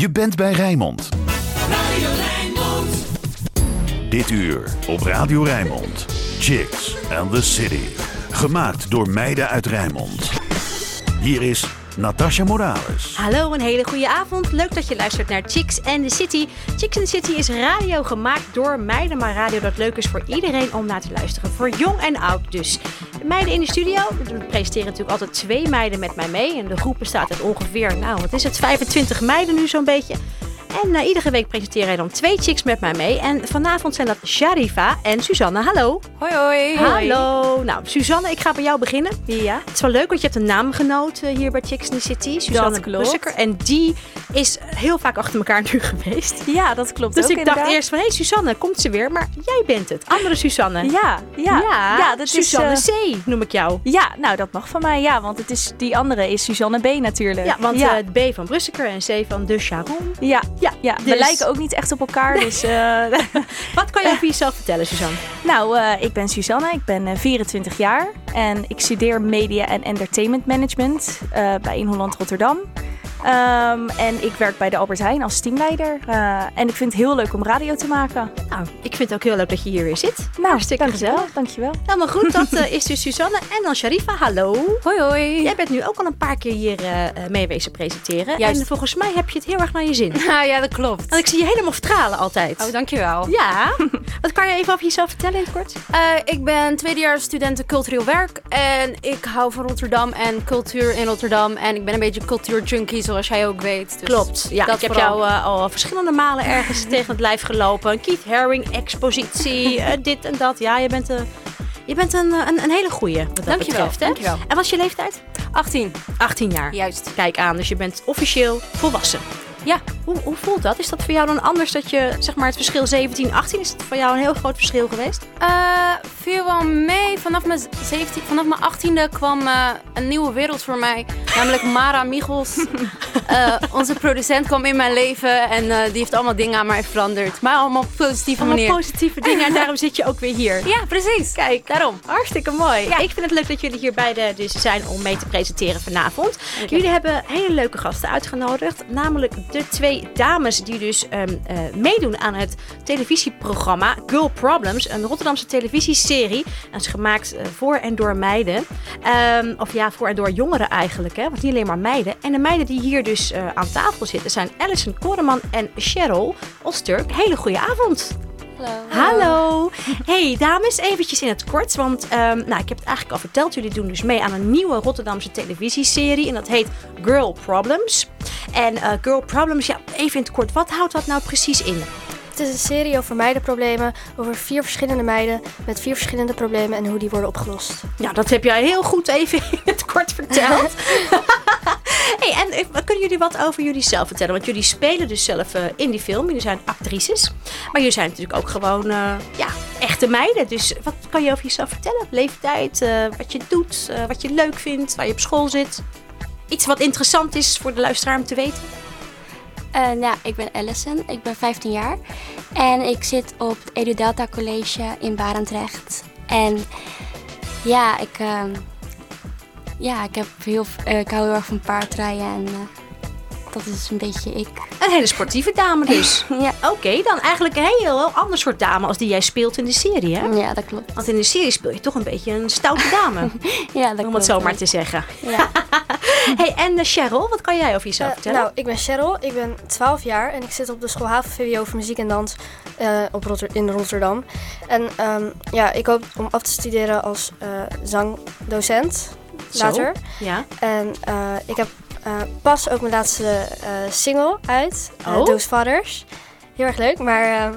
Je bent bij Rijnmond. Radio Rijnmond. Dit uur op Radio Rijnmond. Chicks and the City. Gemaakt door meiden uit Rijnmond. Hier is Natasha Morales. Hallo, een hele goede avond. Leuk dat je luistert naar Chicks and the City. Chicks and the City is radio gemaakt door meiden, maar radio dat leuk is voor iedereen om naar te luisteren. Voor jong en oud dus. De meiden in de studio, we presenteren natuurlijk altijd 2 meiden met mij mee. En de groep bestaat uit ongeveer, 25 meiden nu zo'n beetje. En iedere week presenteren wij dan 2 chicks met mij mee. En vanavond zijn dat Sharifa en Suzanne. Hallo. Hoi, hoi. Hallo. Nou, Suzanne, ik ga bij jou beginnen. Ja. Het is wel leuk, want je hebt een naamgenoot hier bij Chicks in the City. Suzanne Brussiker. En die is heel vaak achter elkaar nu geweest. Ja, dat klopt dus ook. Dus ik dacht eerst van, hé, Suzanne, komt ze weer? Maar jij bent het. Andere Suzanne. Ja, dat Suzanne is... Suzanne C, noem ik jou. Ja, nou, dat mag van mij. Ja, want het is, die andere is Suzanne B natuurlijk. Ja, want B van Brussiker en C van de Sharon. Ja, dus... we lijken ook niet echt op elkaar. Nee. Dus, wat kan je over jezelf vertellen, Suzanne? Nou, ik ben Suzanne, ik ben 24 jaar en ik studeer Media en Entertainment Management bij Inholland Rotterdam. En ik werk bij de Albert Heijn als teamleider. En ik vind het heel leuk om radio te maken. Nou, ik vind het ook heel leuk dat je hier weer zit. Nou, dankjewel. Helemaal goed, dat is dus Suzanne. En dan Sharifa, hallo. Hoi. Jij bent nu ook al een paar keer hier meewezen presenteren. Juist. En volgens mij heb je het heel erg naar je zin. Nou ja, dat klopt. Want ik zie je helemaal stralen altijd. Oh, dankjewel. Ja. Wat kan je even over jezelf vertellen in het kort? Ik ben tweedejaars student cultureel werk. En ik hou van Rotterdam en cultuur in Rotterdam. En ik ben een beetje cultuur-junkie, zoals jij ook weet. Dus klopt. Ja, ik heb jou al verschillende malen ergens tegen het lijf gelopen. Keith Haring, expositie, dit en dat. Ja, je bent een hele goeie wat dat betreft. Dankjewel. En wat is je leeftijd? 18. 18 jaar. Juist. Kijk aan, dus je bent officieel volwassen. Ja, hoe voelt dat? Is dat voor jou dan anders dat je, zeg maar, het verschil 17, 18, is dat voor jou een heel groot verschil geweest? Viel wel mee. Vanaf mijn 18e kwam een nieuwe wereld voor mij, namelijk Mara Michels. Onze producent kwam in mijn leven en die heeft allemaal dingen aan mij veranderd. Maar allemaal op positieve manier. Allemaal positieve dingen en daarom zit je ook weer hier. Ja, precies. Kijk, daarom. Hartstikke mooi. Ja. Ik vind het leuk dat jullie hier beiden dus zijn om mee te presenteren vanavond. Okay. Jullie hebben hele leuke gasten uitgenodigd, namelijk de 2 dames die dus meedoen aan het televisieprogramma Girl Problems, een Rotterdamse televisieserie. Dat is gemaakt voor en door meiden. Voor en door jongeren eigenlijk, hè? Want niet alleen maar meiden. En de meiden die hier dus aan tafel zitten zijn Alison Koreman en Cheryl Osterk. Hele goede avond. Hallo. Hey dames, eventjes in het kort, want ik heb het eigenlijk al verteld. Jullie doen dus mee aan een nieuwe Rotterdamse televisieserie en dat heet Girl Problems. En Girl Problems, ja, even in het kort, wat houdt dat nou precies in? Het is een serie over meidenproblemen, over 4 verschillende meiden met 4 verschillende problemen en hoe die worden opgelost. Ja, dat heb jij heel goed even in het kort verteld. Hey, en kunnen jullie wat over jullie zelf vertellen? Want jullie spelen dus zelf in die film. Jullie zijn actrices. Maar jullie zijn natuurlijk ook gewoon echte meiden. Dus wat kan je over jezelf vertellen? Leeftijd, wat je doet, wat je leuk vindt, waar je op school zit. Iets wat interessant is voor de luisteraar om te weten. Ik ben Alison. Ik ben 15 jaar. En ik zit op het Edu Delta College in Barendrecht. En ja, ik hou heel erg van paardrijden en dat is een beetje ik. Een hele sportieve dame dus. Ja. Oké, dan eigenlijk een heel ander soort dame als die jij speelt in de serie, hè? Ja, dat klopt. Want in de serie speel je toch een beetje een stoute dame. Ja, dat klopt. Om het zo maar te zeggen. Ja. Hey, en Cheryl, wat kan jij over jezelf vertellen? Nou, ik ben Cheryl, ik ben 12 jaar en ik zit op de school Haven VWO voor muziek en dans in Rotterdam. En ik hoop om af te studeren als zangdocent. Later. Ja. En ik heb pas ook mijn laatste single uit, Does Vaders. Heel erg leuk, maar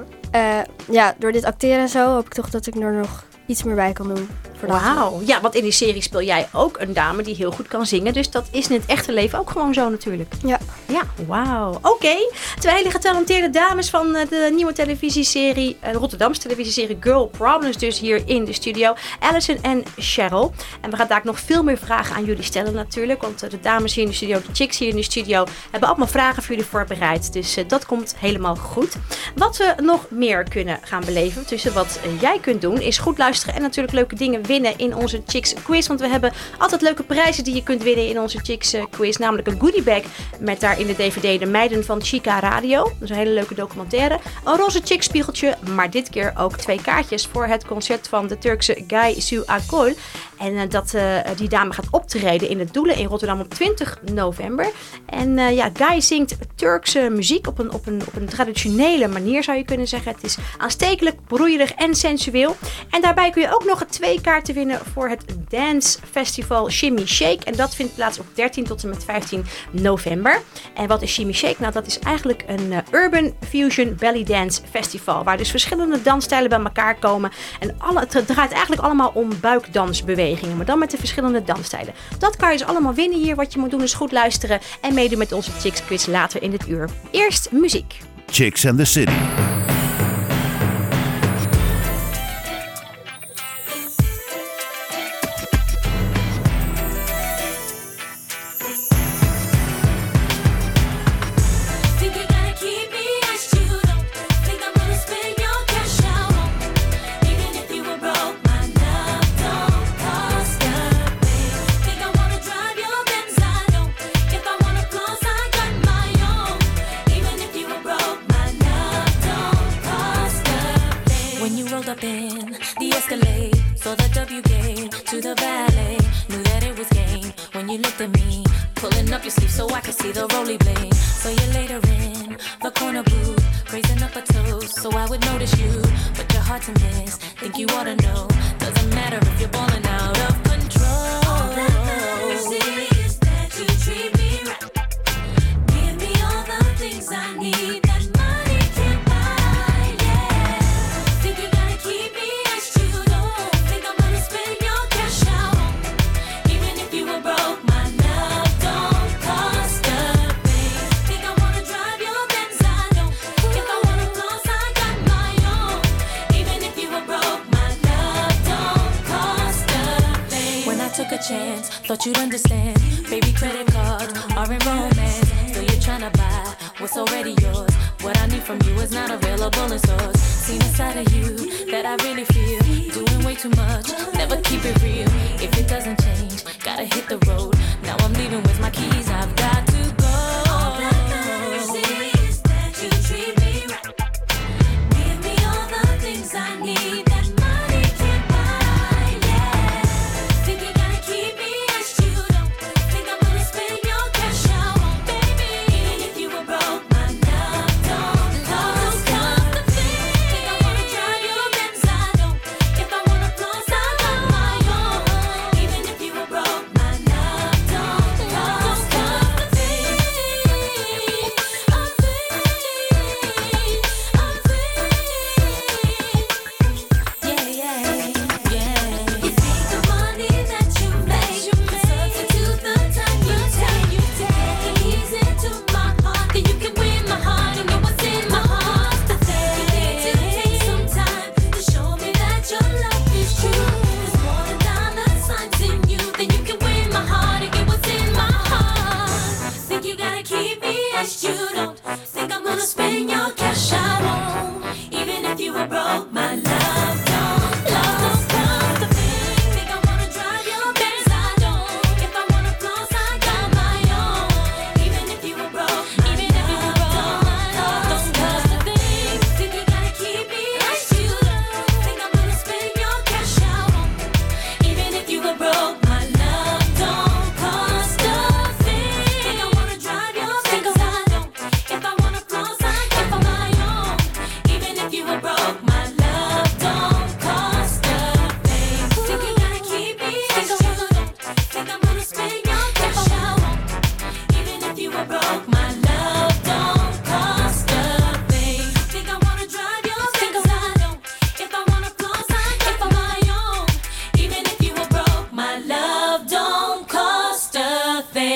door dit acteren en zo hoop ik toch dat ik er nog iets meer bij kan doen. Wauw. Ja, want in die serie speel jij ook een dame die heel goed kan zingen. Dus dat is in het echte leven ook gewoon zo natuurlijk. Ja. Ja, wauw. Oké. 2 hele getalenteerde dames van de nieuwe televisieserie, de Rotterdamse televisieserie Girl Problems, dus hier in de studio. Alison en Cheryl. En we gaan daar nog veel meer vragen aan jullie stellen natuurlijk. Want de dames hier in de studio, de chicks hier in de studio, hebben allemaal vragen voor jullie voorbereid. Dus dat komt helemaal goed. Wat we nog meer kunnen gaan beleven, tussen wat jij kunt doen, is goed luisteren en natuurlijk leuke dingen weten. winnen in onze Chicks Quiz. Want we hebben altijd leuke prijzen die je kunt winnen in onze Chicks Quiz. Namelijk een goodiebag met daarin de DVD De Meiden van Chica Radio. Dat is een hele leuke documentaire. Een roze chickspiegeltje, maar dit keer ook 2 kaartjes voor het concert van de Turkse Gaye Su Akkol. En die dame gaat optreden in het Doelen in Rotterdam op 20 november. En Gaye zingt Turkse muziek op een traditionele manier, zou je kunnen zeggen. Het is aanstekelijk, broeierig en sensueel. En daarbij kun je ook nog 2 kaarten winnen voor het Dance Festival Shimmy Shake. En dat vindt plaats op 13 tot en met 15 november. En wat is Shimmy Shake? Nou, dat is eigenlijk een Urban Fusion Belly Dance Festival. Waar dus verschillende dansstijlen bij elkaar komen. En het draait eigenlijk allemaal om buikdansbewegingen. Maar dan met de verschillende dansstijlen. Dat kan je dus allemaal winnen hier. Wat je moet doen is goed luisteren. En meedoen met onze Chicks Quiz later in dit uur. Eerst muziek. Chicks and the City.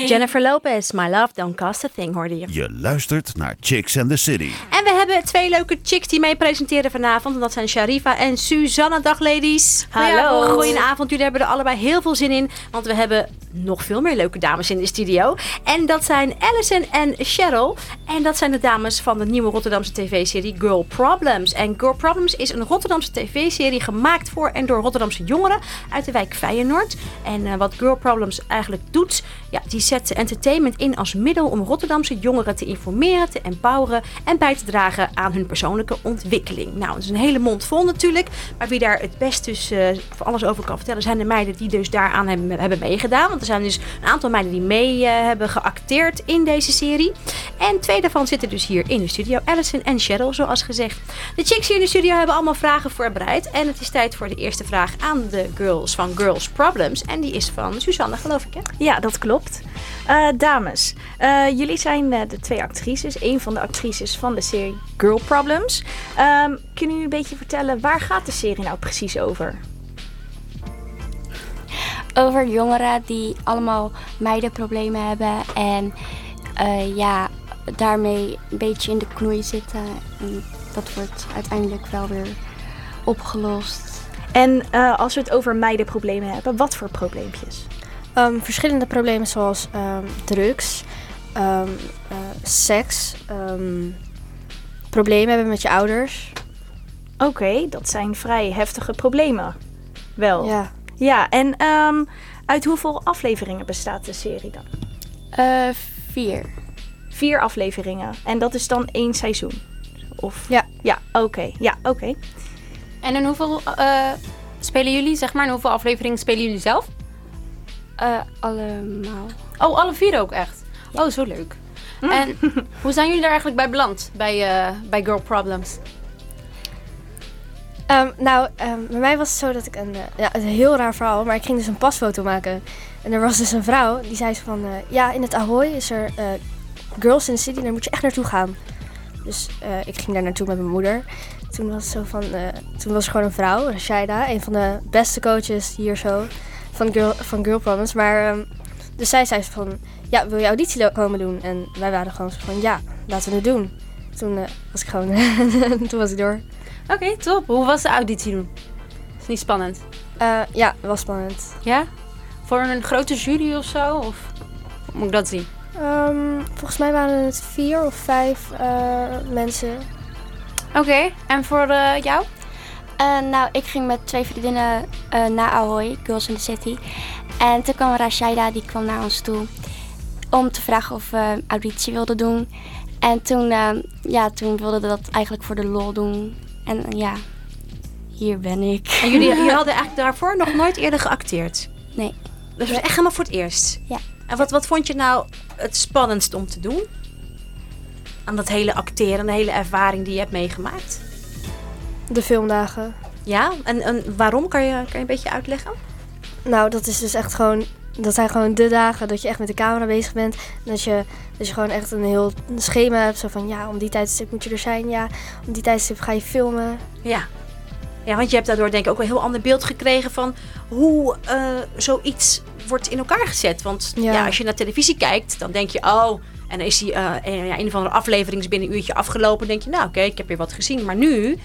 Jennifer Lopez, My Love Don't Cost a Thing, hoorde je. Je luistert naar Chicks and the City. En we hebben 2 leuke chicks die mee presenteren vanavond. En dat zijn Sharifa en Suzanne. Dag ladies. Hallo. Goedenavond. Jullie hebben er allebei heel veel zin in. Want we hebben nog veel meer leuke dames in de studio. En dat zijn Alison en Cheryl. En dat zijn de dames van de nieuwe Rotterdamse tv-serie Girl Problems. En Girl Problems is een Rotterdamse tv-serie gemaakt voor en door Rotterdamse jongeren uit de wijk Feyenoord. En wat Girl Problems eigenlijk doet, ja, die zet entertainment in als middel om Rotterdamse jongeren te informeren, te empoweren en bij te dragen aan hun persoonlijke ontwikkeling. Nou, het is een hele mond vol natuurlijk. Maar wie daar het best dus alles over kan vertellen zijn de meiden die dus daaraan hebben meegedaan. Want er zijn dus een aantal meiden die mee hebben geacteerd in deze serie. En twee daarvan zitten dus hier in de studio. Alison en Cheryl, zoals gezegd. De chicks hier in de studio hebben allemaal vragen voorbereid. En het is tijd voor de eerste vraag aan de girls van Girls Problems. En die is van Suzanne, geloof ik, hè? Ja, dat klopt. Dames, jullie zijn de twee actrices. Een van de actrices van de serie Girl Problems. Kunnen jullie een beetje vertellen, waar gaat de serie nou precies over? Over jongeren die allemaal meidenproblemen hebben en daarmee een beetje in de knoei zitten. En dat wordt uiteindelijk wel weer opgelost. En als we het over meidenproblemen hebben, wat voor probleempjes? Verschillende problemen zoals drugs, seks, problemen hebben met je ouders. Oké, dat zijn vrij heftige problemen. Wel. Ja. Ja, en uit hoeveel afleveringen bestaat de serie dan? 4. 4 afleveringen. En dat is dan 1 seizoen? Of? Ja. Ja, oké. Ja, oké. En in hoeveel spelen jullie, zeg maar, in hoeveel afleveringen spelen jullie zelf? Allemaal. Oh, alle 4 ook echt? Ja. Oh, zo leuk. Mm. En hoe zijn jullie daar eigenlijk bij beland, bij Girl Problems? Bij mij was het zo dat ik een heel raar verhaal, maar ik ging dus een pasfoto maken. En er was dus een vrouw die zei van, in het Ahoy is er Girls in the City, daar moet je echt naartoe gaan. Dus ik ging daar naartoe met mijn moeder. Toen was het zo van, toen was er gewoon een vrouw, Rashida, een van de beste coaches hier zo van Girl Problems. Maar dus zij zei van, ja, wil je auditie komen doen? En wij waren gewoon zo van, ja, laten we het doen. Toen was ik gewoon, toen was ik door. Oké, top. Hoe was de auditie doen? Is het niet spannend? Ja, het was spannend. Ja? Voor een grote jury of zo? Of moet ik dat zien? Volgens mij waren het 4 of 5 mensen. Oké, en voor jou? Ik ging met 2 vriendinnen naar Ahoy, Girls in the City. En toen kwam Rashida, die kwam naar ons toe om te vragen of we auditie wilden doen. En toen wilden we dat eigenlijk voor de lol doen. En ja, hier ben ik. En jullie hadden eigenlijk daarvoor nog nooit eerder geacteerd? Nee. Dus het was echt helemaal voor het eerst? Ja. En wat vond je nou het spannendst om te doen? Aan dat hele acteren, de hele ervaring die je hebt meegemaakt? De filmdagen. Ja? En waarom? Kan je een beetje uitleggen? Nou, dat is dus echt gewoon... Dat zijn gewoon de dagen dat je echt met de camera bezig bent. En dat je gewoon echt een heel schema hebt. Zo van, ja, om die tijdstip moet je er zijn. Ja, om die tijdstip ga je filmen. Ja, ja, want je hebt daardoor denk ik ook een heel ander beeld gekregen van hoe zoiets wordt in elkaar gezet. Want ja, als je naar televisie kijkt, dan denk je, oh, en dan is die een of andere aflevering is binnen een uurtje afgelopen. Dan denk je, nou oké, ik heb weer wat gezien. Maar nu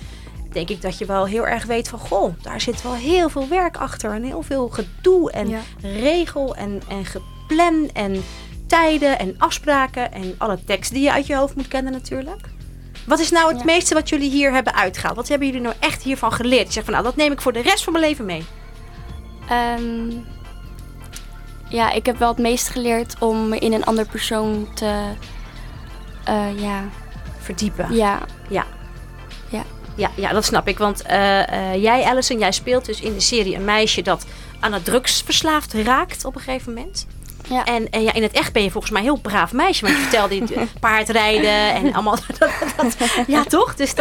denk ik dat je wel heel erg weet van, goh, daar zit wel heel veel werk achter. En heel veel gedoe en regel en geplan en tijden en afspraken. En alle teksten die je uit je hoofd moet kennen natuurlijk. Wat is nou het meeste wat jullie hier hebben uitgehaald? Wat hebben jullie nou echt hiervan geleerd? Je zegt van, nou, dat neem ik voor de rest van mijn leven mee. Ik heb wel het meest geleerd om in een ander persoon te verdiepen. Ja, dat snap ik. Want jij, Alison, jij speelt dus in de serie een meisje dat aan het drugsverslaafd raakt op een gegeven moment. Ja. En ja, in het echt ben je volgens mij een heel braaf meisje. Want je vertelde paardrijden en allemaal dat. Ja, toch? Dus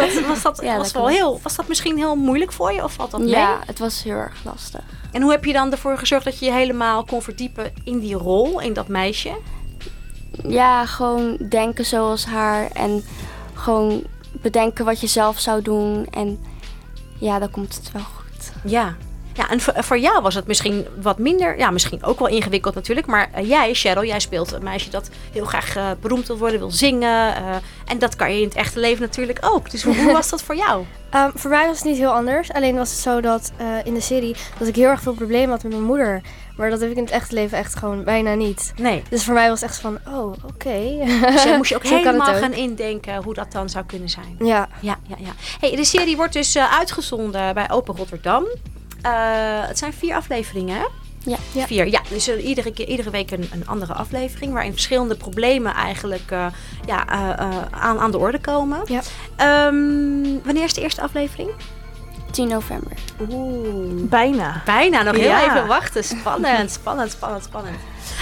was dat misschien heel moeilijk voor je? Of valt dat mee? Ja, het was heel erg lastig. En hoe heb je dan ervoor gezorgd dat je je helemaal kon verdiepen in die rol, in dat meisje? Ja, gewoon denken zoals haar en gewoon bedenken wat je zelf zou doen. En ja, dan komt het wel goed. Ja, ja, en voor jou was het misschien wat minder. Ja, misschien ook wel ingewikkeld natuurlijk. Maar jij, Cheryl, jij speelt een meisje dat heel graag beroemd wil worden, wil zingen. En dat kan je in het echte leven natuurlijk ook. Dus hoe was dat voor jou? Voor mij was het niet heel anders. Alleen was het zo dat in de serie dat ik heel erg veel problemen had met mijn moeder. Maar dat heb ik in het echte leven echt gewoon bijna niet. Nee. Dus voor mij was het echt van, oh, oké. Dus dan moest je ook helemaal gaan indenken hoe dat dan zou kunnen zijn. Ja. Hey, de serie wordt dus uitgezonden bij Open Rotterdam. Het zijn 4 afleveringen, hè? Ja. 4, ja. Dus iedere week een andere aflevering waarin verschillende problemen eigenlijk aan de orde komen. Ja. Wanneer is de eerste aflevering? 10 november. Oeh, bijna. Nog heel even wachten. Spannend.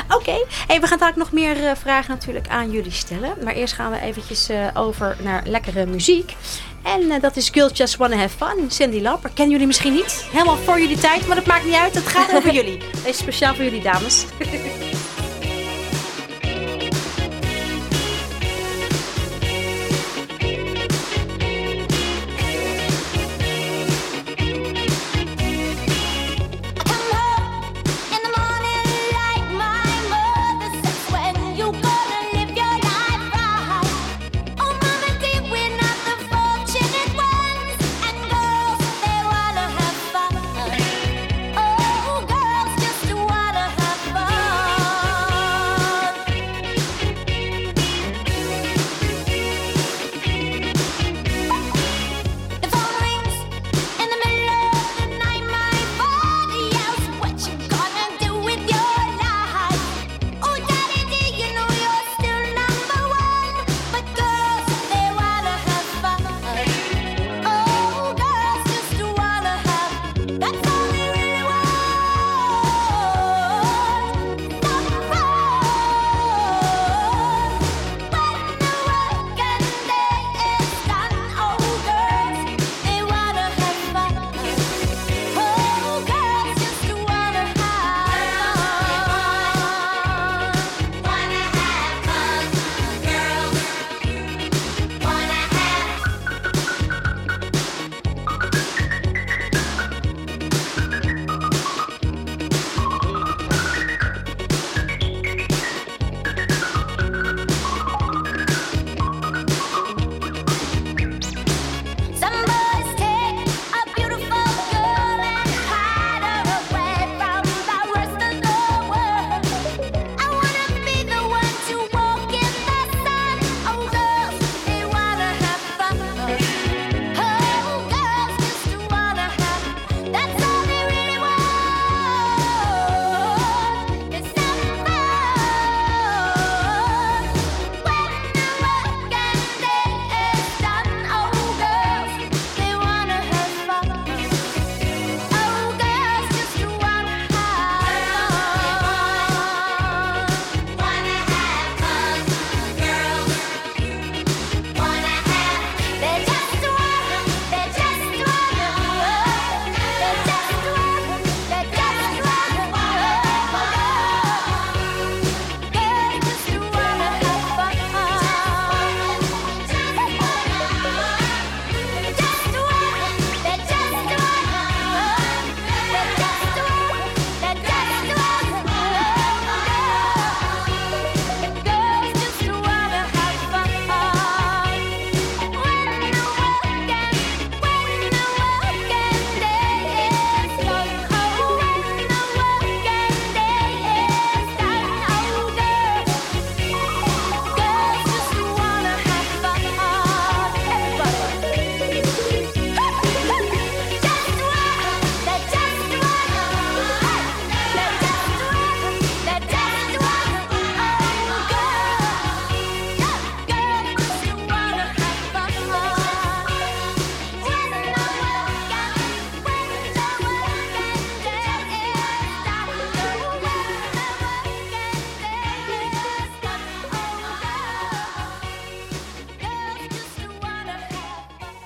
Oké. Hey, we gaan daar ook nog meer vragen natuurlijk aan jullie stellen. Maar eerst gaan we eventjes over naar lekkere muziek. En dat is Girls Just Wanna Have Fun. Cyndi Lauper. Kennen jullie misschien niet. Helemaal voor jullie tijd, maar dat maakt niet uit. Het gaat over jullie. Deze is speciaal voor jullie, dames.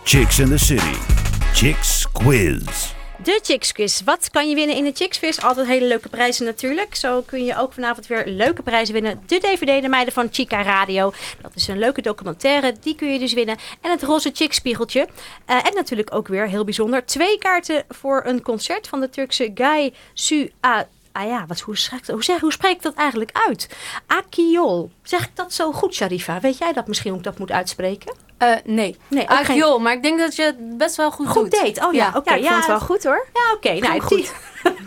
Chicks in the City. Chicks Quiz. De Chicks Quiz. Wat kan je winnen in de Chicks Quiz? Altijd hele leuke prijzen natuurlijk. Zo kun je ook vanavond weer leuke prijzen winnen. De DVD De Meiden van Chica Radio. Dat is een leuke documentaire. Die kun je dus winnen. En het roze chickspiegeltje. En natuurlijk ook weer heel bijzonder. 2 kaarten voor een concert van de Turkse Gaye Su Akkol. Hoe spreek ik dat eigenlijk uit? Akkol. Zeg ik dat zo goed, Sharifa? Weet jij dat misschien hoe ik dat moet uitspreken? Nee. Akkol, maar ik denk dat je het best wel goed doet. Goed deed. Oh ja, oké. Ja, ik vond het wel goed hoor. Ja, oké. Nou, goed.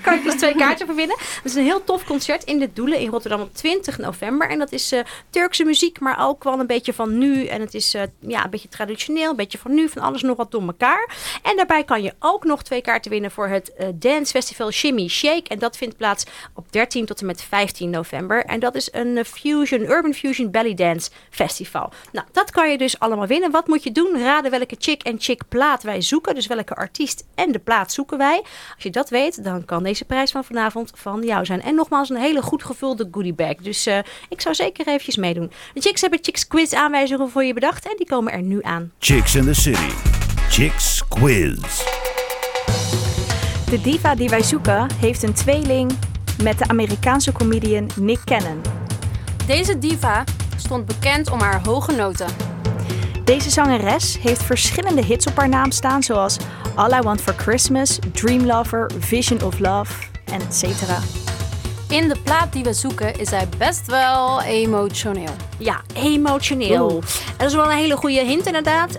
kan je dus 2 kaarten voor winnen. Dat is een heel tof concert in de Doelen in Rotterdam op 20 november. En dat is Turkse muziek, maar ook wel een beetje van nu. En het is een beetje traditioneel, een beetje van nu, van alles nog wat door elkaar. En daarbij kan je ook nog 2 kaarten winnen voor het dancefestival Shimmy Shake. En dat vindt plaats op 13 tot en met 15 november. En dat is een urban fusion belly dance festival. Nou, dat kan je dus allemaal winnen. Wat moet je doen? Raden welke chick en chick plaat wij zoeken. Dus welke artiest en de plaat zoeken wij. Als je dat weet, dan kan deze prijs van vanavond van jou zijn. En nogmaals, een hele goed gevulde goodiebag. Dus ik zou zeker eventjes meedoen. De Chicks hebben Chicks Quiz aanwijzingen voor je bedacht. En die komen er nu aan. Chicks in the City. Chicks Quiz. De diva die wij zoeken heeft een tweeling met de Amerikaanse comedian Nick Cannon. Deze diva stond bekend om haar hoge noten. Deze zangeres heeft verschillende hits op haar naam staan, zoals All I Want For Christmas, Dream Lover, Vision Of Love en etc. In de plaat die we zoeken is hij best wel emotioneel. Ja, emotioneel. Dat is wel een hele goede hint inderdaad.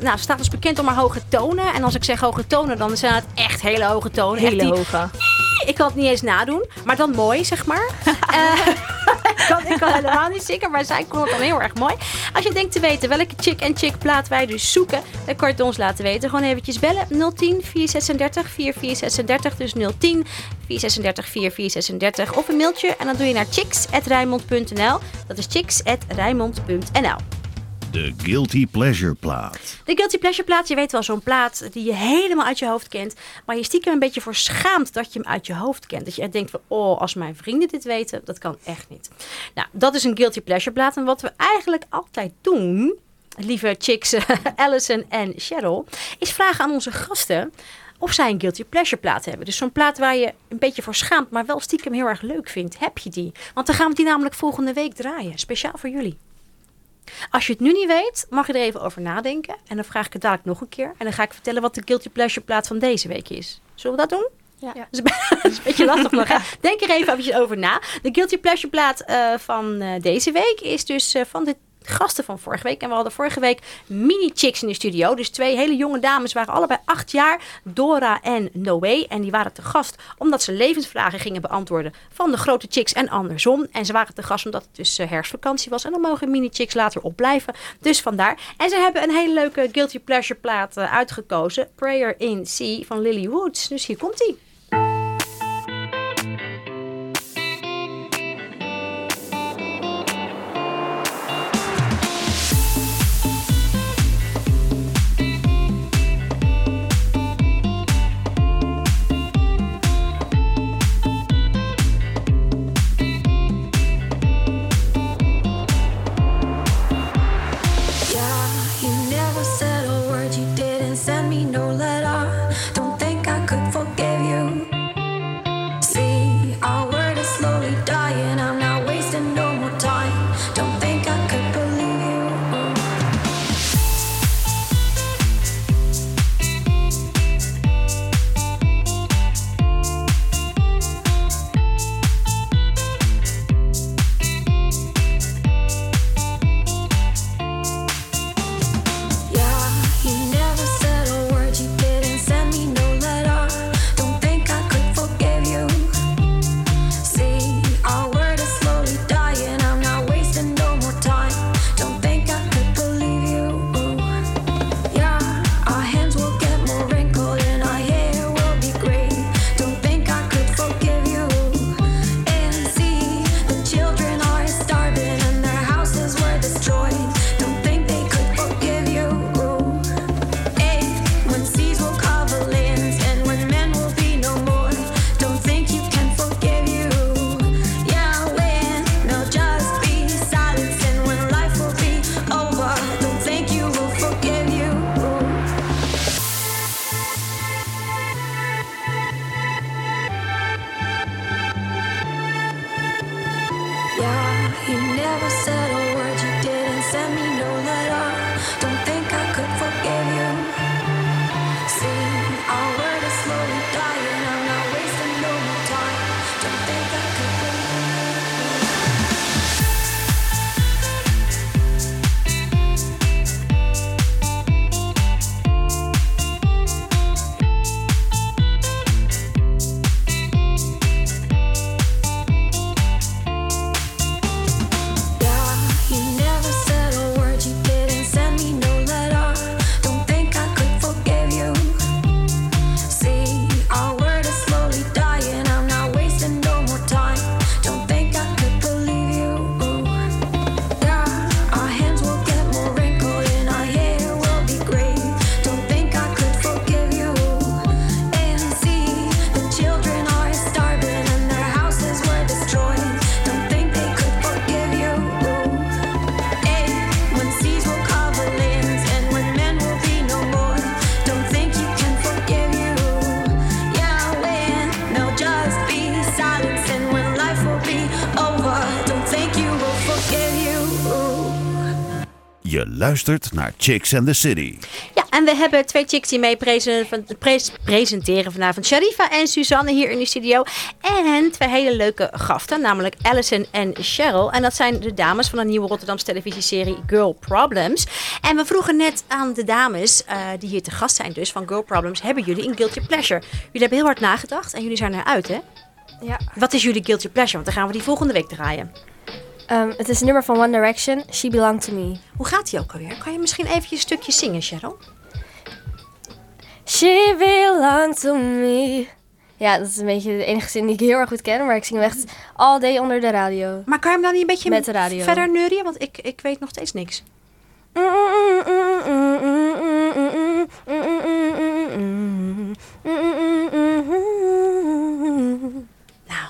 Ze staat dus bekend om haar hoge tonen. En als ik zeg hoge tonen, dan zijn het echt hele hoge tonen. Hele hoge. Ik kan het niet eens nadoen, maar dan mooi, zeg maar. Ik kan helemaal niet zingen, maar zij kon het dan heel erg mooi. Als je denkt te weten welke chick en chick plaat wij dus zoeken, dan kan je het ons laten weten. Gewoon eventjes bellen. 010-436-4436. Dus 010-436-4436. Of een mailtje. En dan doe je naar chicks@rijnmond.nl. Dat is chicks@rijnmond.nl. De Guilty Pleasure plaat. De Guilty Pleasure plaat, je weet wel, zo'n plaat die je helemaal uit je hoofd kent. Maar je stiekem een beetje voor schaamt dat je hem uit je hoofd kent. Dat je denkt van, als mijn vrienden dit weten, dat kan echt niet. Nou, dat is een Guilty Pleasure plaat. En wat we eigenlijk altijd doen, lieve chicks Alison en Cheryl, is vragen aan onze gasten of zij een Guilty Pleasure plaat hebben. Dus zo'n plaat waar je een beetje voor schaamt, maar wel stiekem heel erg leuk vindt. Heb je die? Want dan gaan we die namelijk volgende week draaien. Speciaal voor jullie. Als je het nu niet weet, mag je er even over nadenken. En dan vraag ik het dadelijk nog een keer. En dan ga ik vertellen wat de Guilty Pleasure plaat van deze week is. Zullen we dat doen? Ja. Dat is een beetje lastig nog. Hè? Denk er even over na. De Guilty Pleasure plaat van deze week is dus van de gasten van vorige week. En we hadden vorige week mini-chicks in de studio. Dus 2 hele jonge dames, waren allebei 8 jaar. Dora en Noé. En die waren te gast omdat ze levensvragen gingen beantwoorden van de grote chicks en andersom. En ze waren te gast omdat het dus herfstvakantie was. En dan mogen mini-chicks later opblijven. Dus vandaar. En ze hebben een hele leuke Guilty Pleasure plaat uitgekozen. Prayer in C van Lily Woods. Dus hier komt ie. Send me no letter. Don't think I could forgive you. Je luistert naar Chicks and the City. Ja, en we hebben twee chicks die mee presenteren vanavond. Sharifa en Suzanne hier in de studio. En twee hele leuke gasten, namelijk Alison en Cheryl. En dat zijn de dames van de nieuwe Rotterdamse televisieserie Girl Problems. En we vroegen net aan de dames die hier te gast zijn dus van Girl Problems. Hebben jullie een guilty pleasure? Jullie hebben heel hard nagedacht en jullie zijn eruit, hè? Ja. Wat is jullie guilty pleasure? Want dan gaan we die volgende week draaien. Het is een nummer van One Direction, She Belong To Me. Hoe gaat die ook alweer? Kan je misschien even een stukje zingen, Cheryl? She belong to me. Ja, dat is een beetje de enige zin die ik heel erg goed ken, maar ik zing hem echt all day onder de radio. Maar kan je hem dan niet een beetje met de radio verder neurien? Want ik weet nog steeds niks.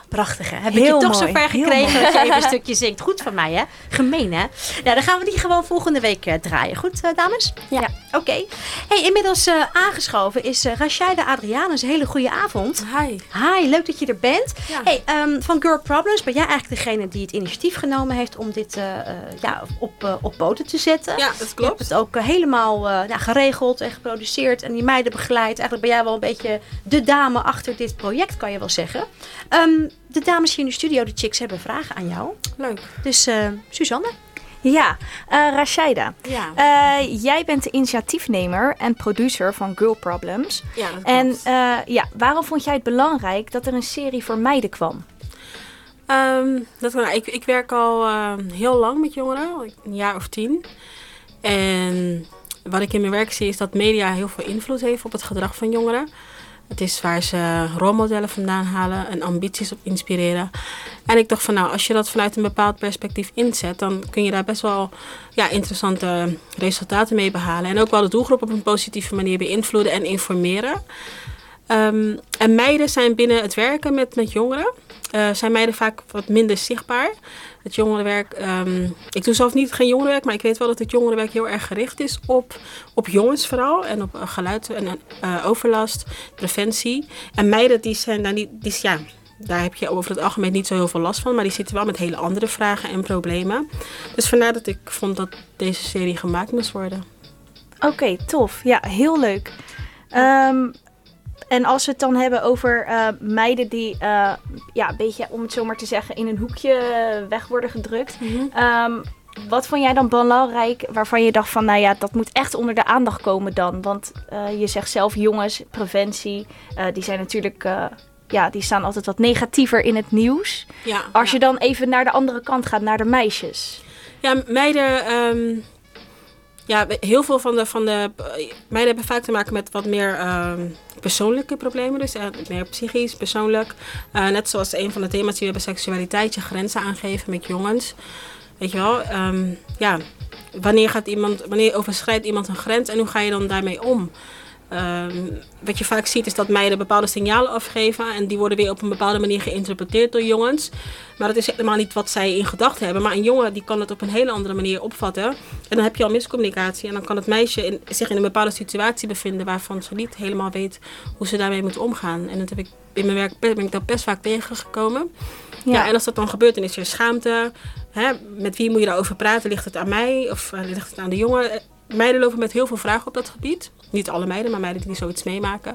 Prachtig, hè? Heb ik je toch zover gekregen dat je even een stukje zingt. Goed van mij, hè? Gemeen, hè? Nou, dan gaan we die gewoon volgende week draaien. Goed, dames? Ja. Oké. Okay. Hey, inmiddels aangeschoven is Rashida Adrianus. Hele goede avond. Hi. Hi, leuk dat je er bent. Ja. Hey, van Girl Problems ben jij eigenlijk degene die het initiatief genomen heeft om dit op poten te zetten. Ja, dat klopt. Je hebt het ook helemaal geregeld en geproduceerd en die meiden begeleid. Eigenlijk ben jij wel een beetje de dame achter dit project, kan je wel zeggen. De dames hier in de studio, de chicks, hebben vragen aan jou. Leuk. Dus Suzanne? Ja, Rashida. Ja. Jij bent de initiatiefnemer en producer van Girl Problems. Ja, dat klopt. En waarom vond jij het belangrijk dat er een serie voor meiden kwam? Ik werk al heel lang met jongeren, een jaar of 10. En wat ik in mijn werk zie is dat media heel veel invloed heeft op het gedrag van jongeren. Het is waar ze rolmodellen vandaan halen en ambities op inspireren. En ik dacht van als je dat vanuit een bepaald perspectief inzet, dan kun je daar best wel interessante resultaten mee behalen. En ook wel de doelgroep op een positieve manier beïnvloeden en informeren. En meiden zijn binnen het werken met jongeren. Zijn meiden vaak wat minder zichtbaar. Het jongerenwerk, ik doe zelf geen jongerenwerk, maar ik weet wel dat het jongerenwerk heel erg gericht is op jongens vooral. En op geluid en overlast, preventie. En meiden die zijn daar niet, daar heb je over het algemeen niet zo heel veel last van. Maar die zitten wel met hele andere vragen en problemen. Dus vandaar dat ik vond dat deze serie gemaakt moest worden. Oké, tof. Ja, heel leuk. En als we het dan hebben over meiden die, een beetje, om het zo maar te zeggen, in een hoekje weg worden gedrukt. Mm-hmm. Wat vond jij dan belangrijk waarvan je dacht van, dat moet echt onder de aandacht komen dan? Want je zegt zelf, jongens, preventie, die zijn natuurlijk, die staan altijd wat negatiever in het nieuws. Ja, als je dan even naar de andere kant gaat, naar de meisjes. Ja, meiden... heel veel van de meiden hebben vaak te maken met wat meer persoonlijke problemen. Dus meer psychisch, persoonlijk. Net zoals een van de thema's die we hebben, seksualiteit, je grenzen aangeven met jongens. Weet je wel, wanneer overschrijdt iemand een grens en hoe ga je dan daarmee om? Wat je vaak ziet is dat meiden bepaalde signalen afgeven en die worden weer op een bepaalde manier geïnterpreteerd door jongens. Maar dat is helemaal niet wat zij in gedachten hebben. Maar een jongen die kan het op een hele andere manier opvatten. En dan heb je al miscommunicatie en dan kan het meisje zich in een bepaalde situatie bevinden waarvan ze niet helemaal weet hoe ze daarmee moet omgaan. En dat heb ik in mijn werk best vaak tegengekomen. Ja. En als dat dan gebeurt, dan is er schaamte. Hè? Met wie moet je daarover praten? Ligt het aan mij of ligt het aan de jongen? Meiden lopen met heel veel vragen op dat gebied. Niet alle meiden, maar meiden die zoiets meemaken.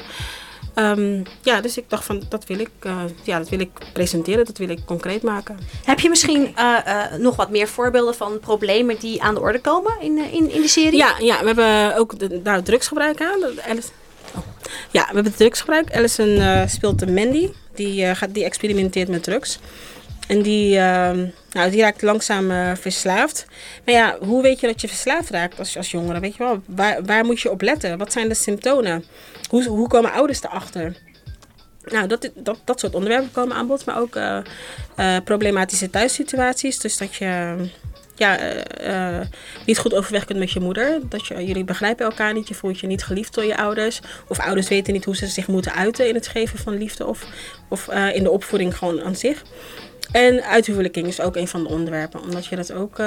Dus ik dacht van dat wil ik presenteren, dat wil ik concreet maken. Heb je misschien nog wat meer voorbeelden van problemen die aan de orde komen in de serie? Ja, we hebben ook drugsgebruik aan. We hebben drugsgebruik. Alison speelt de Mandy, die experimenteert met drugs. En die raakt langzaam verslaafd. Maar hoe weet je dat je verslaafd raakt als jongere? Weet je wel? Waar moet je op letten? Wat zijn de symptomen? Hoe komen ouders erachter? Nou, dat soort onderwerpen komen aan bod. Maar ook problematische thuissituaties. Dus dat je niet goed overweg kunt met je moeder. Dat jullie begrijpen elkaar niet. Je voelt je niet geliefd door je ouders. Of ouders weten niet hoe ze zich moeten uiten in het geven van liefde. Of in de opvoeding gewoon aan zich. En uithuwelijking is ook een van de onderwerpen. Omdat je dat ook...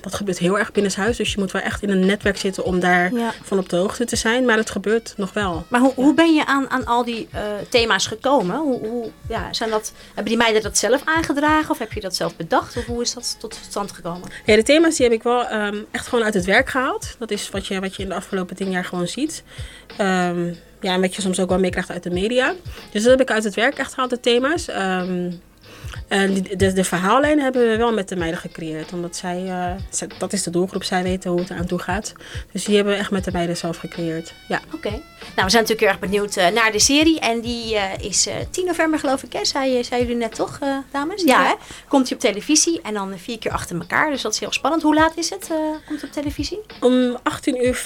dat gebeurt heel erg binnenshuis. Dus je moet wel echt in een netwerk zitten om daar van op de hoogte te zijn. Maar dat gebeurt nog wel. Maar hoe ben je aan al die thema's gekomen? Hebben die meiden dat zelf aangedragen? Of heb je dat zelf bedacht? Of hoe is dat tot stand gekomen? Ja, de thema's die heb ik wel echt gewoon uit het werk gehaald. Dat is wat je in de afgelopen 10 jaar gewoon ziet. En wat je soms ook wel meekrijgt uit de media. Dus dat heb ik uit het werk echt gehaald, de thema's. De verhaallijn hebben we wel met de meiden gecreëerd. Omdat zij, dat is de doelgroep, zij weten hoe het aan toe gaat. Dus die hebben we echt met de meiden zelf gecreëerd. Ja. Oké. Nou, we zijn natuurlijk heel erg benieuwd naar de serie. En die is 10 november geloof ik, hè? Zei jullie net toch, dames? Ja, hè? Komt die op televisie en dan 4 keer achter elkaar. Dus dat is heel spannend. Hoe laat is het? Komt het op televisie? Om 18:35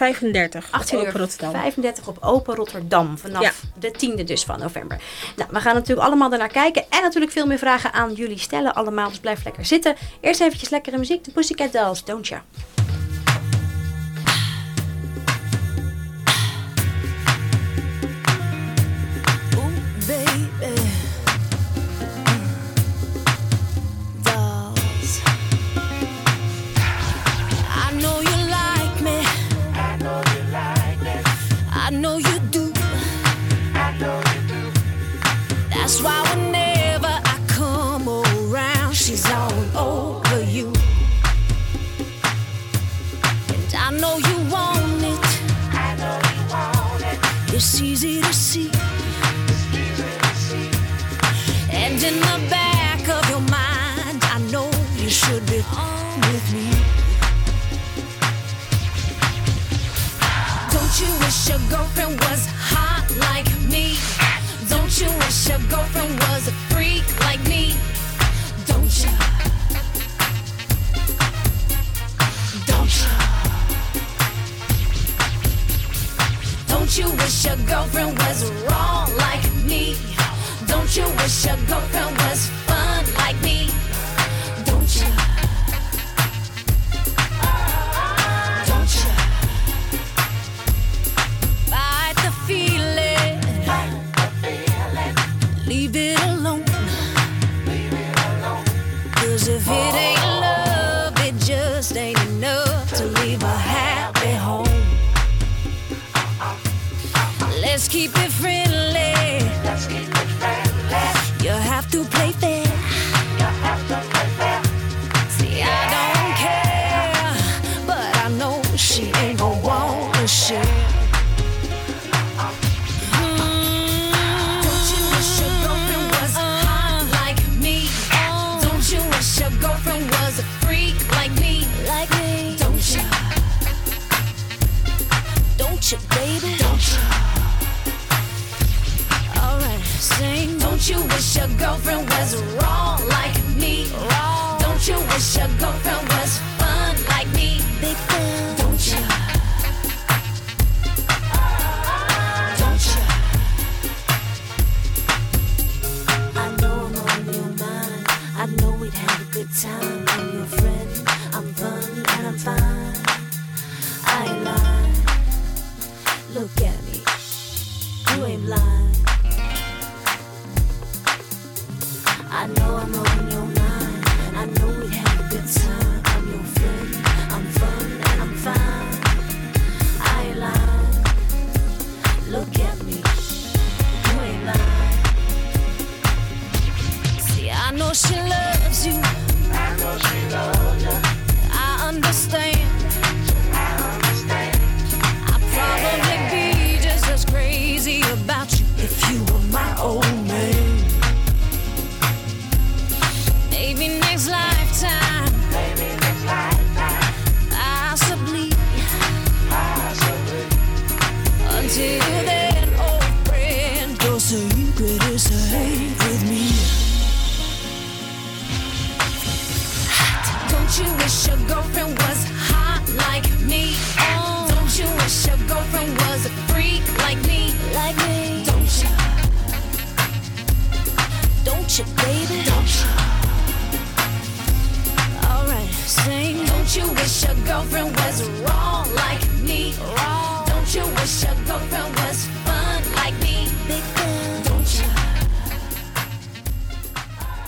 op Open Rotterdam. 35 op Open Rotterdam. Vanaf de 10e dus van november. Nou, we gaan natuurlijk allemaal daarnaar kijken. En natuurlijk veel meer vragen aan jullie stellen allemaal. Dus blijf lekker zitten. Eerst eventjes lekkere muziek. The Pussycat Dolls, Don't Ya.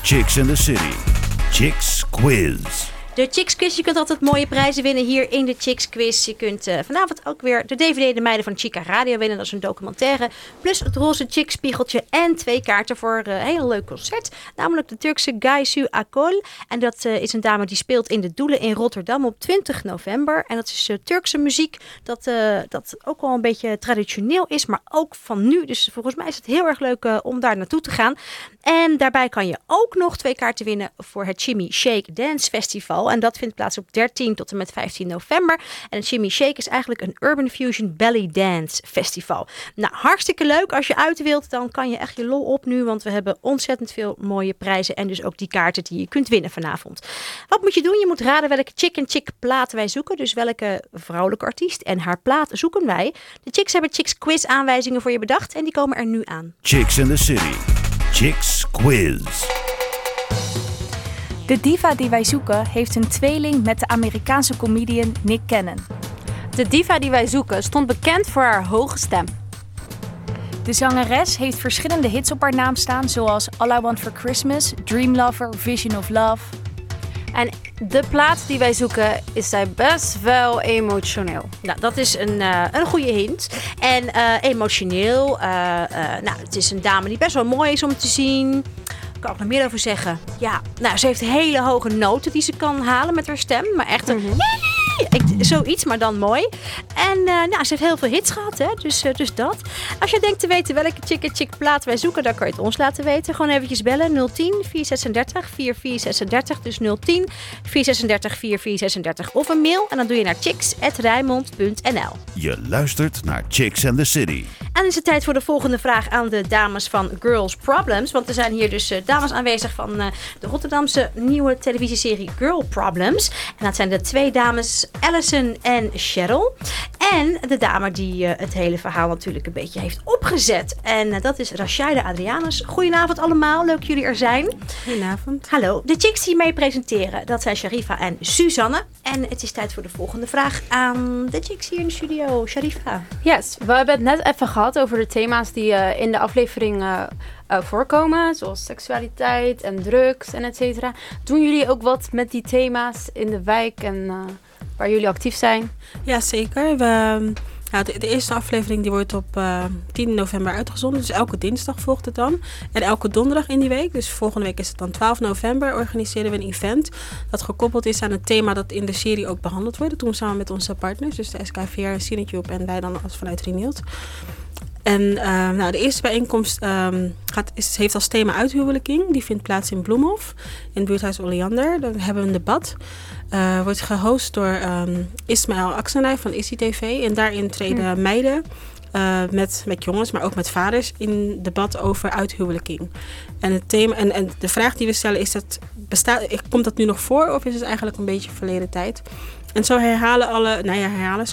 Chicks in the City. Chicks Quiz. De Chicks Quiz, je kunt altijd mooie prijzen winnen hier in de Chicks Quiz. Je kunt vanavond ook weer de DVD De Meiden van Chica Radio winnen. Dat is een documentaire. Plus het roze chickspiegeltje en 2 kaarten voor een heel leuk concert. Namelijk de Turkse Gaye Su Akkol. En dat is een dame die speelt in de Doelen in Rotterdam op 20 november. En dat is Turkse muziek dat ook al een beetje traditioneel is. Maar ook van nu. Dus volgens mij is het heel erg leuk om daar naartoe te gaan. En daarbij kan je ook nog 2 kaarten winnen voor het Shimmy Shake Dance Festival. En dat vindt plaats op 13 tot en met 15 november. En het Shimmy Shake is eigenlijk een Urban Fusion Belly Dance Festival. Nou, hartstikke leuk. Als je uit wilt, dan kan je echt je lol op nu. Want we hebben ontzettend veel mooie prijzen. En dus ook die kaarten die je kunt winnen vanavond. Wat moet je doen? Je moet raden welke chick en chick plaat wij zoeken. Dus welke vrouwelijke artiest en haar plaat zoeken wij. De Chicks hebben Chicks Quiz aanwijzingen voor je bedacht. En die komen er nu aan. Chicks in the City. Chicks Quiz. De diva die wij zoeken heeft een tweeling met de Amerikaanse comedian Nick Cannon. De diva die wij zoeken stond bekend voor haar hoge stem. De zangeres heeft verschillende hits op haar naam staan, zoals All I Want For Christmas, Dream Lover, Vision Of Love. En de plaat die wij zoeken is zij best wel emotioneel. Nou, dat is een goede hint. En emotioneel, nou, het is een dame die best wel mooi is om te zien. Ik kan ook nog meer over zeggen. Ja, nou, ze heeft hele hoge noten die ze kan halen met haar stem. Maar echt een... Zoiets, maar dan mooi. En nou, ze heeft heel veel hits gehad, hè? Dus dat. Als je denkt te weten welke chick en chick plaat wij zoeken, dan kan je het ons laten weten. Gewoon eventjes bellen. 010-436-4436. Dus 010-436-4436. Of een mail. En dan doe je naar chicks@rijnmond.nl. Je luistert naar Chicks and the City. En is het tijd voor de volgende vraag aan de dames van Girls Problems. Want er zijn hier dus dames aanwezig van de Rotterdamse nieuwe televisieserie Girl Problems. En dat zijn de 2 dames, Alison en Cheryl. En de dame die het hele verhaal natuurlijk een beetje heeft opgezet. En dat is Rashida Adrianus. Goedenavond allemaal, leuk jullie er zijn. Goedenavond. Hallo. De chicks die mee presenteren, dat zijn Sharifa en Suzanne. En het is tijd voor de volgende vraag aan de chicks hier in de studio. Sharifa. Yes, we hebben het net even gehad over de thema's die in de aflevering voorkomen. Zoals seksualiteit en drugs en et cetera. Doen jullie ook wat met die thema's in de wijk en... waar jullie actief zijn? Ja, zeker. De eerste aflevering die wordt op 10 november uitgezonden. Dus elke dinsdag volgt het dan. En elke donderdag in die week. Dus volgende week is het dan 12 november. Organiseren we een event dat gekoppeld is aan het thema dat in de serie ook behandeld wordt. Dat doen we samen met onze partners. Dus de SKVR, CineTube en wij dan als vanuit Renewed. En nou, de eerste bijeenkomst heeft als thema uithuwelijking. Die vindt plaats in Bloemhof, in het buurthuis Oleander. Dan hebben we een debat. Wordt gehost door Ismaël Aksenaar van ICTV. En daarin treden meiden met jongens, maar ook met vaders in debat over uithuwelijking. En het thema en de vraag die we stellen is, komt dat nu nog voor of is het eigenlijk een beetje verleden tijd? En zo zo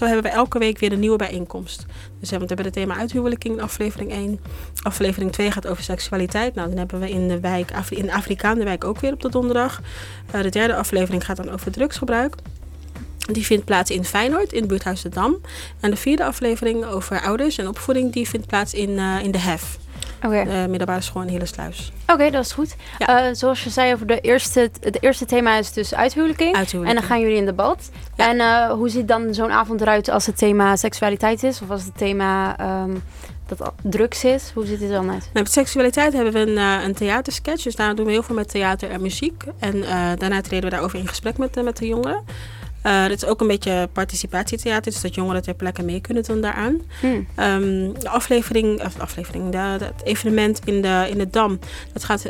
hebben we elke week weer een nieuwe bijeenkomst. Dus we hebben het thema uithuwelijking in aflevering 1. Aflevering 2 gaat over seksualiteit. Nou, dan hebben we in de wijk, in de Afrikaanse wijk ook weer op de donderdag. De derde aflevering gaat dan over drugsgebruik. Die vindt plaats in Feyenoord, in het buurthuis de Dam. En de 4e aflevering over ouders en opvoeding, die vindt plaats in de HEF. Okay. De middelbare school in Hillersluis. Oké, dat is goed. Ja. Zoals je zei over de eerste thema is dus uithuwelijking. En dan gaan jullie in debat. Ja. En hoe ziet dan zo'n avond eruit als het thema seksualiteit is? Of als het thema dat drugs is? Hoe ziet het dan uit? Nou, met seksualiteit hebben we een theatersketch. Dus daar doen we heel veel met theater en muziek. En daarna treden we daarover in gesprek met de jongeren. Dit is ook een beetje participatietheater, dus dat jongeren ter plekke mee kunnen dan daaraan. Het evenement in de Dam, dat gaat,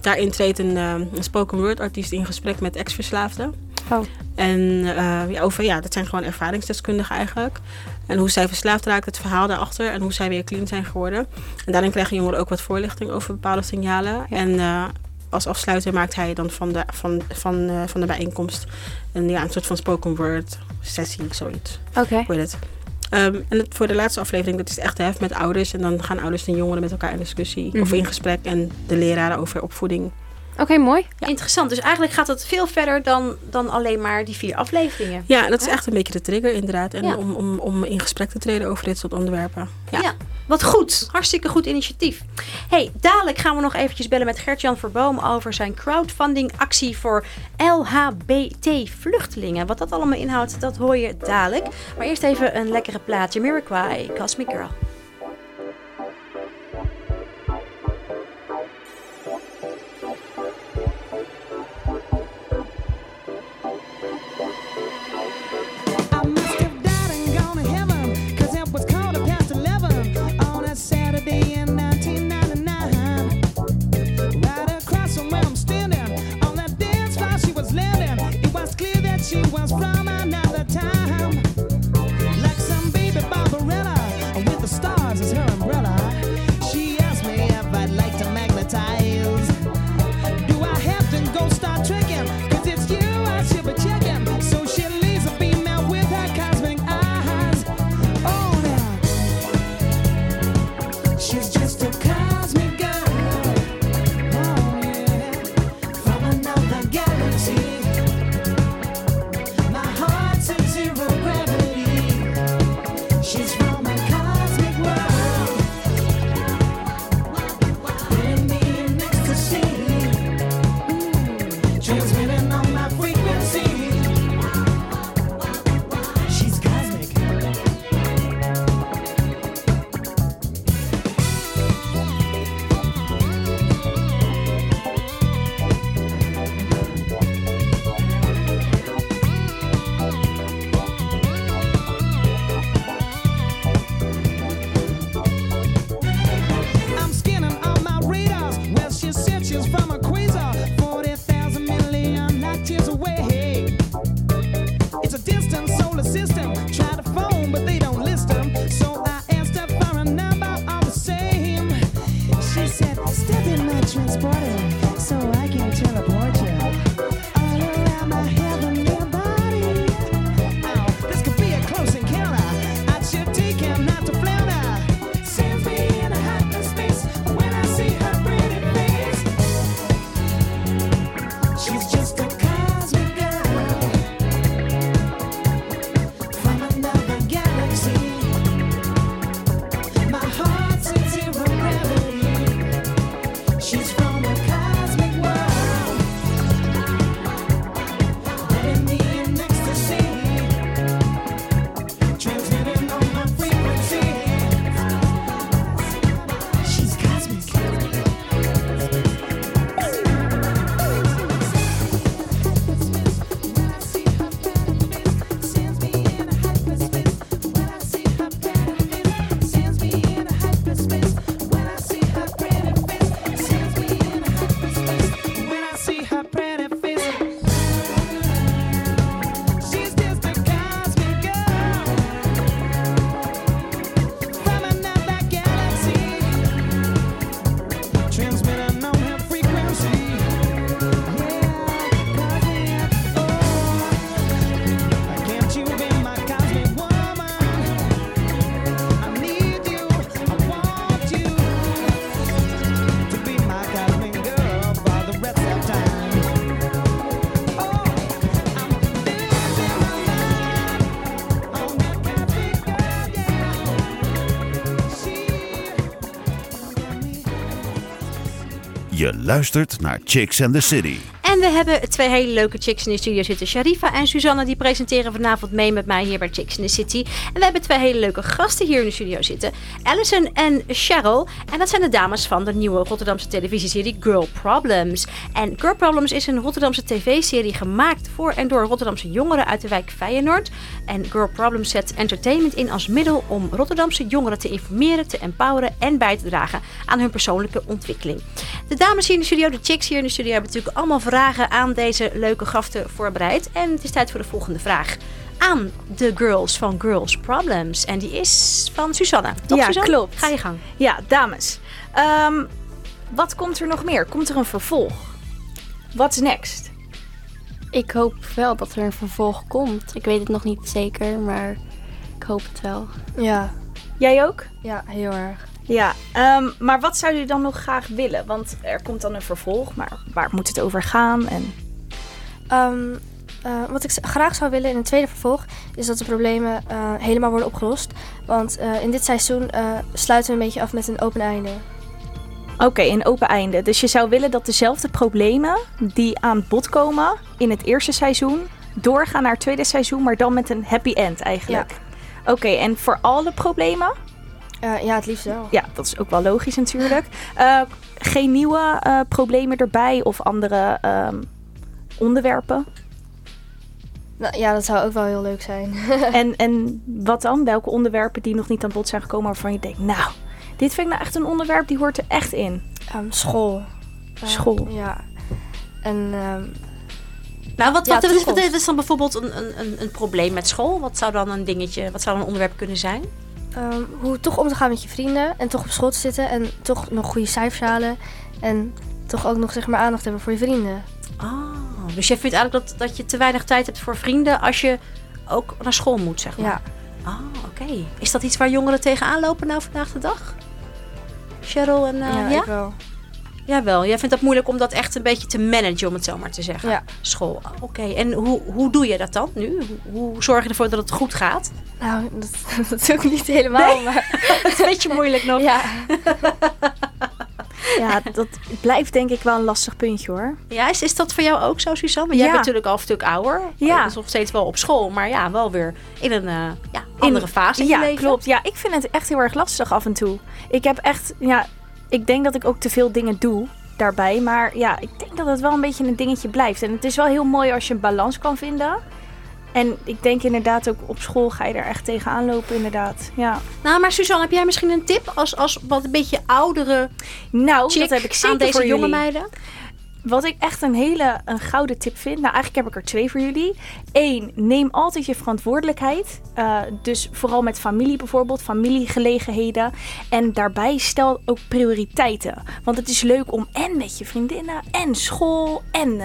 daarin treedt een spoken word artiest in gesprek met ex-verslaafden. Oh. En dat zijn gewoon ervaringsdeskundigen eigenlijk. En hoe zij verslaafd raakt, het verhaal daarachter en hoe zij weer clean zijn geworden. En daarin krijgen jongeren ook wat voorlichting over bepaalde signalen. Ja. En als afsluiter maakt hij dan van de bijeenkomst een soort van spoken word sessie, zoiets. Oké. En voor de laatste aflevering, dat is echt hef met ouders. En dan gaan ouders en jongeren met elkaar in discussie of in gesprek. En de leraren over opvoeding. Oké, mooi. Ja. Interessant. Dus eigenlijk gaat het veel verder dan alleen maar die 4 afleveringen. Ja, dat is echt een beetje de trigger inderdaad. En om in gesprek te treden over dit soort onderwerpen. Ja. Wat goed. Hartstikke goed initiatief. Hey, dadelijk gaan we nog eventjes bellen met Gert-Jan Verboom over zijn crowdfundingactie voor LHBT-vluchtelingen. Wat dat allemaal inhoudt, dat hoor je dadelijk. Maar eerst even een lekkere plaat. Jamiroquai, Cosmic Girl. She was from another time, like some baby Barbarella, with the stars as her umbrella. She asked me if I'd like to magnetize. Do I have to go start tricking? Cause it's you I should be checking. So she leaves a female with her cosmic eyes. Oh now, she's just a cosmic girl. Oh yeah, from another galaxy. Je luistert naar Chicks and the City. En we hebben twee hele leuke chicks in de studio zitten. Sharifa en Suzanne, die presenteren vanavond mee met mij hier bij Chicks in the City. En we hebben twee hele leuke gasten hier in de studio zitten. Alison en Cheryl. En dat zijn de dames van de nieuwe Rotterdamse televisieserie Girl Problems. En Girl Problems is een Rotterdamse tv-serie gemaakt voor en door Rotterdamse jongeren uit de wijk Feyenoord. En Girl Problems zet entertainment in als middel om Rotterdamse jongeren te informeren, te empoweren en bij te dragen aan hun persoonlijke ontwikkeling. De dames hier in de studio, de chicks hier in de studio, hebben natuurlijk allemaal vragen aan deze leuke gasten voorbereid. En het is tijd voor de volgende vraag aan de girls van Girls Problems. En die is van Suzanne. Toch, ja, Suzanne? Klopt. Ga je gang. Ja, dames. Wat komt er nog meer? Komt er een vervolg? What's next? Ik hoop wel dat er een vervolg komt. Ik weet het nog niet zeker, maar ik hoop het wel. Ja. Jij ook? Ja, heel erg. Ja, maar wat zou je dan nog graag willen? Want er komt dan een vervolg, maar waar moet het over gaan? En... Wat ik graag zou willen in een tweede vervolg is dat de problemen helemaal worden opgelost. Want in dit seizoen sluiten we een beetje af met een open einde. Oké, een open einde. Dus je zou willen dat dezelfde problemen die aan bod komen in het eerste seizoen doorgaan naar het tweede seizoen, maar dan met een happy end eigenlijk. Ja. Oké, en voor alle problemen? Ja, het liefst wel. Ja, dat is ook wel logisch natuurlijk. Geen nieuwe problemen erbij of andere onderwerpen? Nou, ja, dat zou ook wel heel leuk zijn. En wat dan? Welke onderwerpen die nog niet aan bod zijn gekomen waarvan je denkt, nou, dit vind ik nou echt een onderwerp, die hoort er echt in. School. School? Ja. En... nou, wat is dan bijvoorbeeld een probleem met school? Wat zou dan een dingetje, wat zou een onderwerp kunnen zijn? Hoe toch om te gaan met je vrienden en toch op school te zitten en toch nog goede cijfers halen en toch ook nog, zeg maar, aandacht hebben voor je vrienden. Oh, dus jij vindt eigenlijk dat je te weinig tijd hebt voor vrienden als je ook naar school moet, zeg maar? Ja. Oh, oké. Is dat iets waar jongeren tegenaan lopen nou vandaag de dag? Cheryl en... ja, ik wel. Jawel, jij vindt dat moeilijk om dat echt een beetje te managen, om het zo maar te zeggen. Ja. School, oké. En hoe doe je dat dan nu? Hoe zorg je ervoor dat het goed gaat? Nou, dat doe ik niet helemaal, nee. Maar... dat is een beetje moeilijk nog. Ja. Ja, dat blijft denk ik wel een lastig puntje hoor. Ja, is dat voor jou ook zo, Suzanne? Want jij bent natuurlijk al een stuk ouder. Ja. Dat is nog steeds wel op school, maar ja, wel weer in een andere fase in je leven. Ja, klopt. Ja, ik vind het echt heel erg lastig af en toe. Ik heb echt... ja. Ik denk dat ik ook te veel dingen doe daarbij. Maar ja, ik denk dat het wel een beetje een dingetje blijft. En het is wel heel mooi als je een balans kan vinden. En ik denk inderdaad ook op school ga je er echt tegenaan lopen inderdaad. Ja. Nou, maar Suzanne, heb jij misschien een tip als wat een beetje oudere dat heb ik zeker aan deze voor jonge meiden? Wat ik echt een gouden tip vind. Nou, eigenlijk heb ik er 2 voor jullie. 1, neem altijd je verantwoordelijkheid. Dus vooral met familie bijvoorbeeld. Familiegelegenheden. En daarbij stel ook prioriteiten. Want het is leuk om en met je vriendinnen en school. En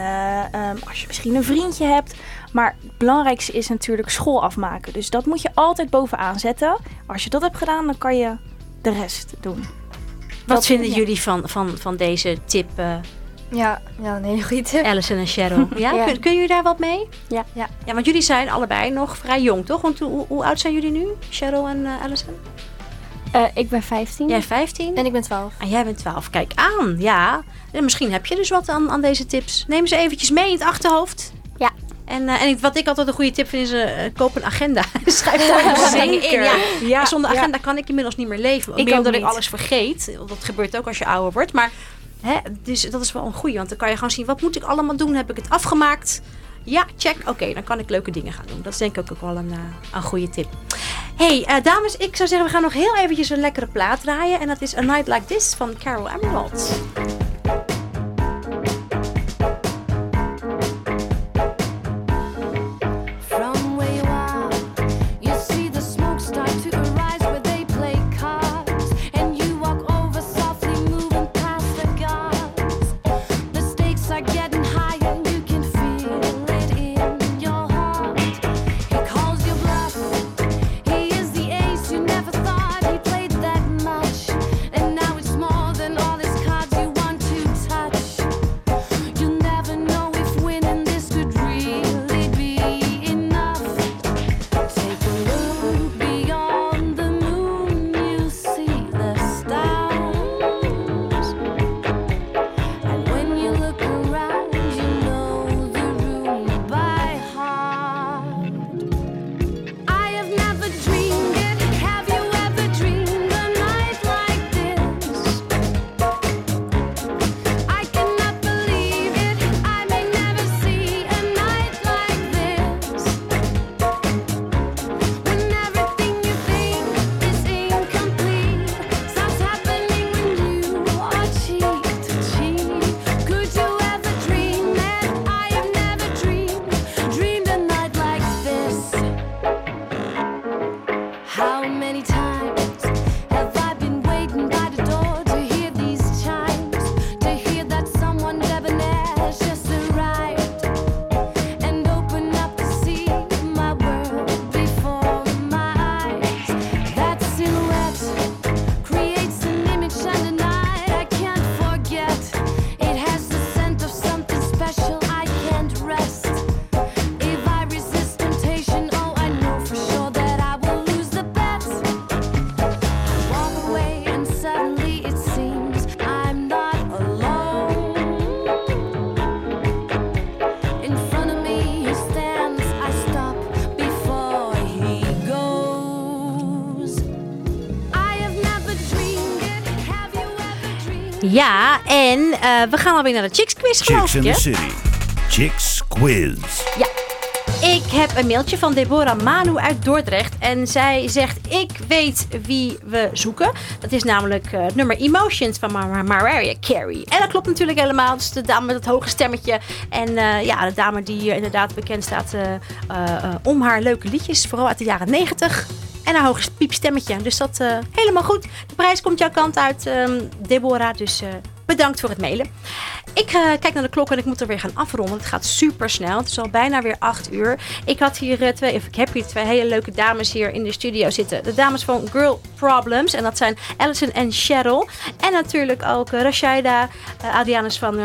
als je misschien een vriendje hebt. Maar het belangrijkste is natuurlijk school afmaken. Dus dat moet je altijd bovenaan zetten. Als je dat hebt gedaan, dan kan je de rest doen. Wat vinden jullie van deze tip... Ja, een hele goede tip. Alison en Cheryl. Ja? Ja. Kunnen jullie daar wat mee? Ja. Ja, want jullie zijn allebei nog vrij jong, toch? Want hoe oud zijn jullie nu, Cheryl en Alison? Ik ben 15. Jij 15? En ik ben 12. En jij bent 12. Kijk aan, ja. En misschien heb je dus wat aan deze tips. Neem ze eventjes mee in het achterhoofd. Ja. En wat ik altijd een goede tip vind is, koop een agenda. Schrijf daar zeker in. Ja. Zonder agenda kan ik inmiddels niet meer leven. Omdat ik alles vergeet. Dat gebeurt ook als je ouder wordt, maar... dus dat is wel een goeie, want dan kan je gewoon zien, wat moet ik allemaal doen? Heb ik het afgemaakt? Ja, check. Oké, dan kan ik leuke dingen gaan doen. Dat is denk ik ook wel een goede tip. Hey, dames, ik zou zeggen, we gaan nog heel eventjes een lekkere plaat draaien. En dat is A Night Like This van Carol Emerald. It has the scent of something special. I can't rest. It Ja, en we gaan alweer naar de Chicks Quiz, geloof ik, hè? Chicks in the City. Chicks Quiz. Ja. Ik heb een mailtje van Deborah Manu uit Dordrecht. En zij zegt, ik weet wie we zoeken. Dat is namelijk het nummer Emotions van Mariah Carey. En dat klopt natuurlijk helemaal. Dus de dame met het hoge stemmetje. En ja, de dame die hier inderdaad bekend staat om haar leuke liedjes. Vooral uit de jaren 90. En haar hoge piepstemmetje. Dus dat helemaal goed. De prijs komt jouw kant uit, Deborah. Dus bedankt voor het mailen. Ik kijk naar de klok en ik moet er weer gaan afronden. Het gaat super snel. Het is al bijna weer 8 uur. Ik heb hier twee hele leuke dames hier in de studio zitten. De dames van Girl Problems. En dat zijn Alison en Cheryl. En natuurlijk ook Rashida Adrianus van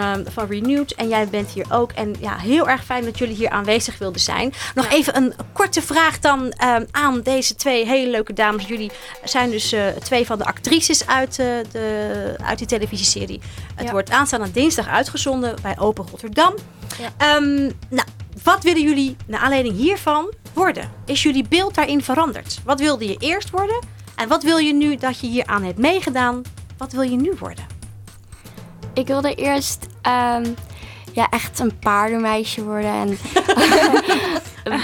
Renewed. En jij bent hier ook. En ja, heel erg fijn dat jullie hier aanwezig wilden zijn. Nog even een korte vraag dan aan deze twee hele leuke dames. Jullie zijn dus twee van de actrices uit die televisieserie. Het wordt aanstaande dinsdag uitgezonden bij Open Rotterdam. Ja. Nou, wat willen jullie naar aanleiding hiervan worden? Is jullie beeld daarin veranderd? Wat wilde je eerst worden? En wat wil je nu dat je hier aan hebt meegedaan? Wat wil je nu worden? Ik wilde eerst echt een paardenmeisje worden.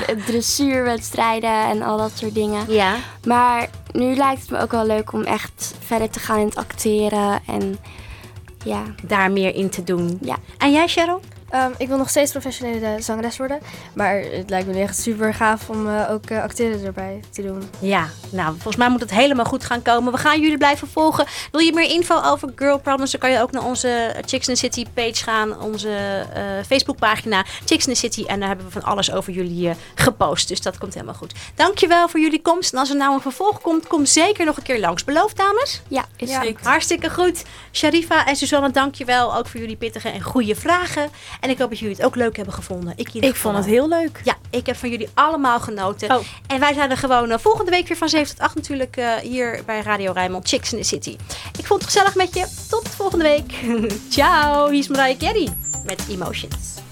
En dressuurwedstrijden en al dat soort dingen. Ja. Maar nu lijkt het me ook wel leuk om echt verder te gaan in het acteren en... Ja. Daar meer in te doen. Ja. En jij, Cheryl? Ik wil nog steeds professionele zangeres worden. Maar het lijkt me echt super gaaf om ook acteren erbij te doen. Ja, nou, volgens mij moet het helemaal goed gaan komen. We gaan jullie blijven volgen. Wil je meer info over Girl Problems? Dan kan je ook naar onze Chicks in the City page gaan. Onze Facebookpagina Chicks in the City. En daar hebben we van alles over jullie gepost. Dus dat komt helemaal goed. Dankjewel voor jullie komst. En als er nou een vervolg komt, kom zeker nog een keer langs. Beloofd, dames? Ja, is goed. Hartstikke goed. Sharifa en Suzanne, dankjewel ook voor jullie pittige en goede vragen. En ik hoop dat jullie het ook leuk hebben gevonden. Ik vond het heel leuk. Ja, ik heb van jullie allemaal genoten. Oh. En wij zijn er gewoon volgende week weer van 7 tot 8 natuurlijk hier bij Radio Rijnmond. Chicks in the City. Ik vond het gezellig met je. Tot volgende week. Ciao. Hier is Mariah Carey met Emotions.